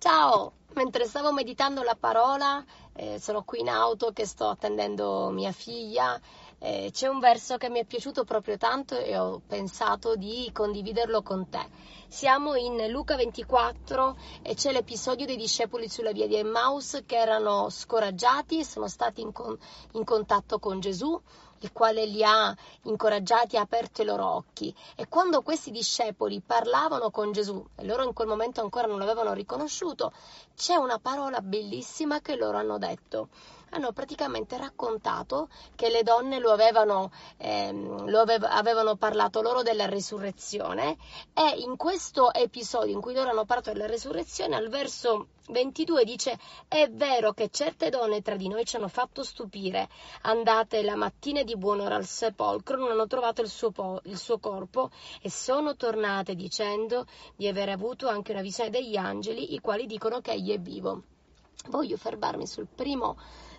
Ciao, mentre stavo meditando la parola, sono qui in auto che sto attendendo mia figlia, c'è un verso che mi è piaciuto proprio tanto e ho pensato di condividerlo con te. Siamo in Luca 24 e c'è l'episodio dei discepoli sulla via di Emmaus che erano scoraggiati, sono stati in contatto con Gesù, il quale li ha incoraggiati e ha aperto i loro occhi. E quando questi discepoli parlavano con Gesù, e loro in quel momento ancora non l'avevano riconosciuto, c'è una parola bellissima che loro hanno detto. Hanno praticamente raccontato che le donne avevano parlato loro della risurrezione, e in questo episodio in cui loro hanno parlato della risurrezione, al verso 22 dice: è vero che certe donne tra di noi ci hanno fatto stupire, andate la mattina di buon'ora al sepolcro, non hanno trovato il suo corpo e sono tornate dicendo di aver avuto anche una visione degli angeli, i quali dicono che egli è vivo. Voglio fermarmi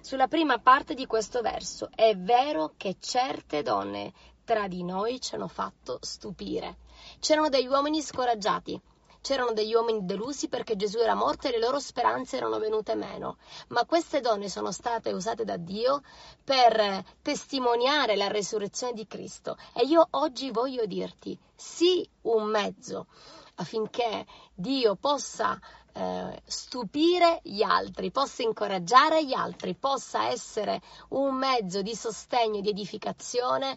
sulla prima parte di questo verso. È vero che certe donne tra di noi ci hanno fatto stupire. C'erano degli uomini scoraggiati, c'erano degli uomini delusi perché Gesù era morto e le loro speranze erano venute meno, ma queste donne sono state usate da Dio per testimoniare la resurrezione di Cristo. E io oggi voglio dirti, sii un mezzo affinché Dio possa stupire gli altri, possa incoraggiare gli altri, possa essere un mezzo di sostegno, di edificazione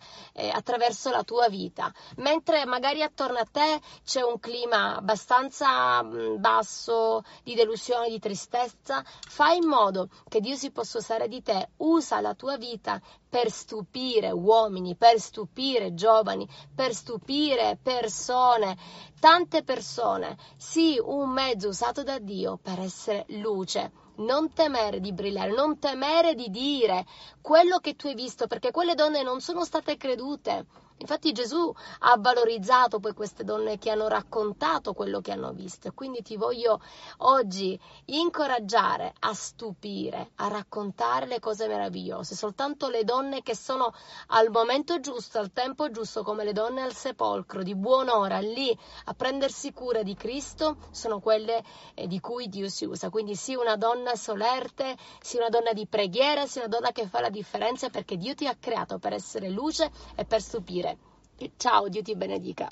attraverso la tua vita. Mentre magari attorno a te c'è un clima abbastanza basso, di delusione, di tristezza, fai in modo che Dio si possa usare di te, usa la tua vita per stupire uomini, per stupire giovani, per stupire persone, tante persone. Sì, un mezzo usato da Dio per essere luce. Non temere di brillare, non temere di dire quello che tu hai visto, perché quelle donne non sono state credute. Infatti Gesù ha valorizzato poi queste donne che hanno raccontato quello che hanno visto. Quindi ti voglio oggi incoraggiare a stupire, a raccontare le cose meravigliose. Soltanto le donne che sono al momento giusto, al tempo giusto, come le donne al sepolcro, di buon'ora, lì a prendersi cura di Cristo, sono quelle di cui Dio si usa. Quindi sii una donna solerte, sii una donna di preghiera, sii una donna che fa la differenza, perché Dio ti ha creato per essere luce e per stupire. Ciao, Dio ti benedica.